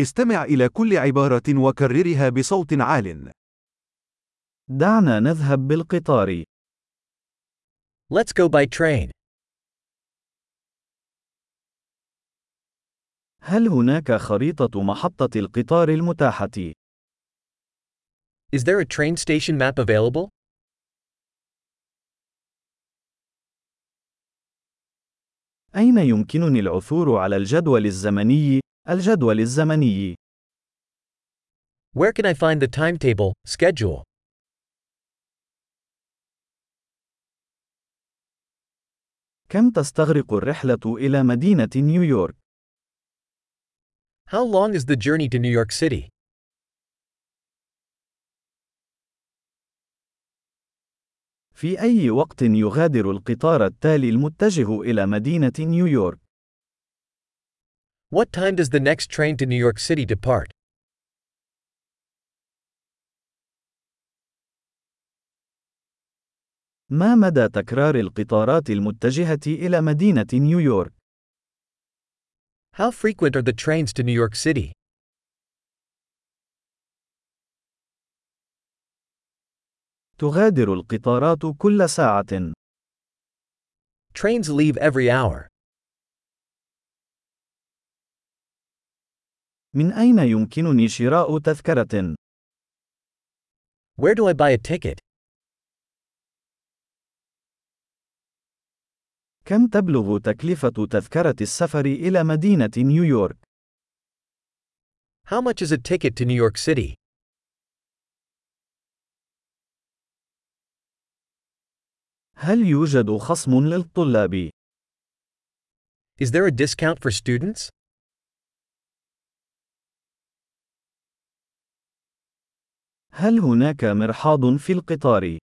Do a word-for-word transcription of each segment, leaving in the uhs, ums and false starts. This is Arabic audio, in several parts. استمع إلى كل عبارة وكررها بصوت عال. دعنا نذهب بالقطار. Let's go by train. هل هناك خريطة محطة القطار المتاحة؟ Is there a train station map available? أين يمكنني العثور على الجدول الزمني؟ الجدول الزمني. Where can I find the timetable, schedule? كم تستغرق الرحلة إلى مدينة نيويورك؟ How long is the journey to New York City? في أي وقت يغادر القطار التالي المتجه إلى مدينة نيويورك؟ What time does the next train to New York City depart? ما مدى تكرار القطارات المتجهة إلى مدينة نيويورك؟ How frequent are the trains to New York City? تغادر القطارات كل ساعة. Trains leave every hour. من أين يمكنني شراء تذكرة؟ Where do I buy a ticket? كم تبلغ تكلفة تذكرة السفر إلى مدينة نيويورك؟ How much is a ticket to New York City? هل يوجد خصم للطلاب؟ Is there a discount for students? هل هناك مرحاض في القطار؟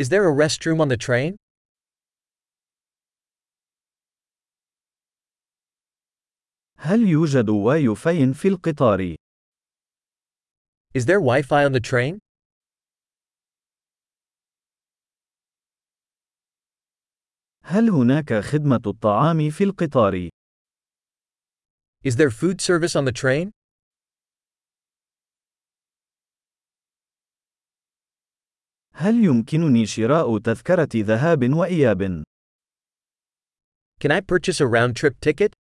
Is there a restroom on the train? هل يوجد واي فاي في القطار؟ Is there Wi-Fi on the train? هل هناك خدمة الطعام في القطار؟ Is there food service on the train? هل يمكنني شراء تذكرة ذهاب وإياب؟ Can I purchase a round-trip ticket?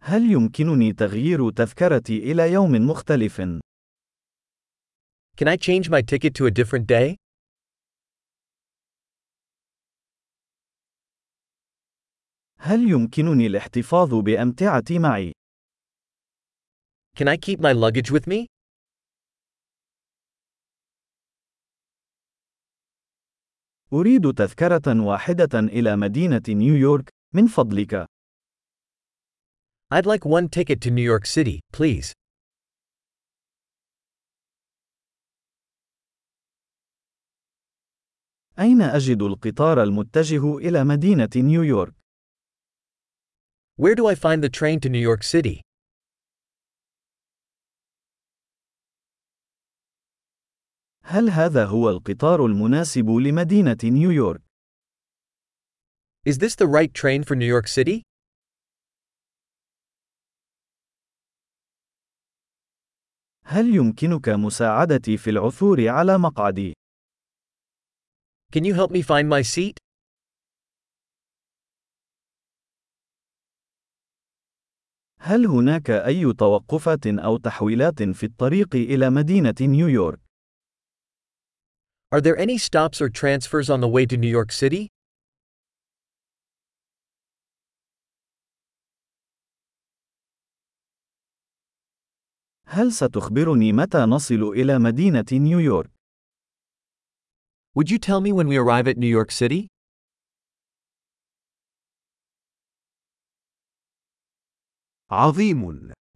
هل يمكنني تغيير تذكرتي إلى يوم مختلف؟ Can I change my ticket to a different day? هل يمكنني الاحتفاظ بأمتعتي معي؟ Can I keep my luggage with me? أريد تذكرة واحدة إلى مدينة نيويورك، من فضلك. I'd like one ticket to New York City, please. أين أجد القطار المتجه إلى مدينة نيويورك؟ Where do I find the train to New York City? هل هذا هو القطار المناسب لمدينة نيويورك؟ Is this the right train for New York City? هل يمكنك مساعدتي في العثور على مقعدي؟ Can you help me find my seat? هل هناك أي توقفات أو تحويلات في الطريق إلى مدينة نيويورك؟ Are there any stops or transfers on the way to New York City? هل ستخبرني متى نصل إلى مدينة نيويورك؟ Would you tell me when we arrive at New York City? عظيم!